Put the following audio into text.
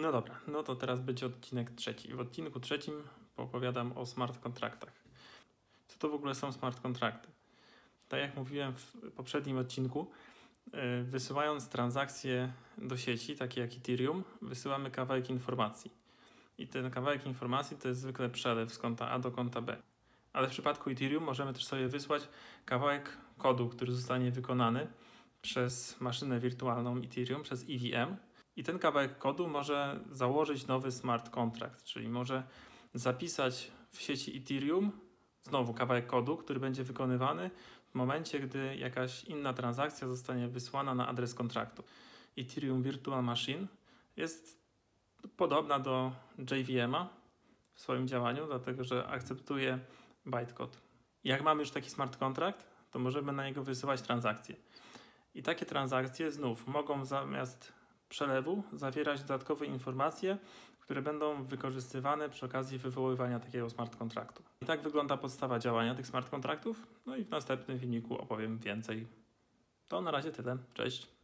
No dobra, no to teraz będzie odcinek trzeci. W odcinku trzecim opowiadam o smart kontraktach. Co to w ogóle są smart kontrakty? Tak jak mówiłem w poprzednim odcinku, wysyłając transakcje do sieci, takie jak Ethereum, wysyłamy kawałek informacji. I ten kawałek informacji to jest zwykle przelew z konta A do konta B. Ale w przypadku Ethereum możemy też sobie wysłać kawałek kodu, który zostanie wykonany przez maszynę wirtualną Ethereum, przez EVM. I ten kawałek kodu może założyć nowy smart contract, czyli może zapisać w sieci Ethereum znowu kawałek kodu, który będzie wykonywany w momencie, gdy jakaś inna transakcja zostanie wysłana na adres kontraktu. Ethereum Virtual Machine jest podobna do JVM-a w swoim działaniu, dlatego że akceptuje bytecode. Jak mamy już taki smart contract, to możemy na niego wysyłać transakcje. I takie transakcje znów mogą zamiast przelewu zawierać dodatkowe informacje, które będą wykorzystywane przy okazji wywoływania takiego smart kontraktu. I tak wygląda podstawa działania tych smart kontraktów. No i w następnym filmiku opowiem więcej. To na razie tyle. Cześć!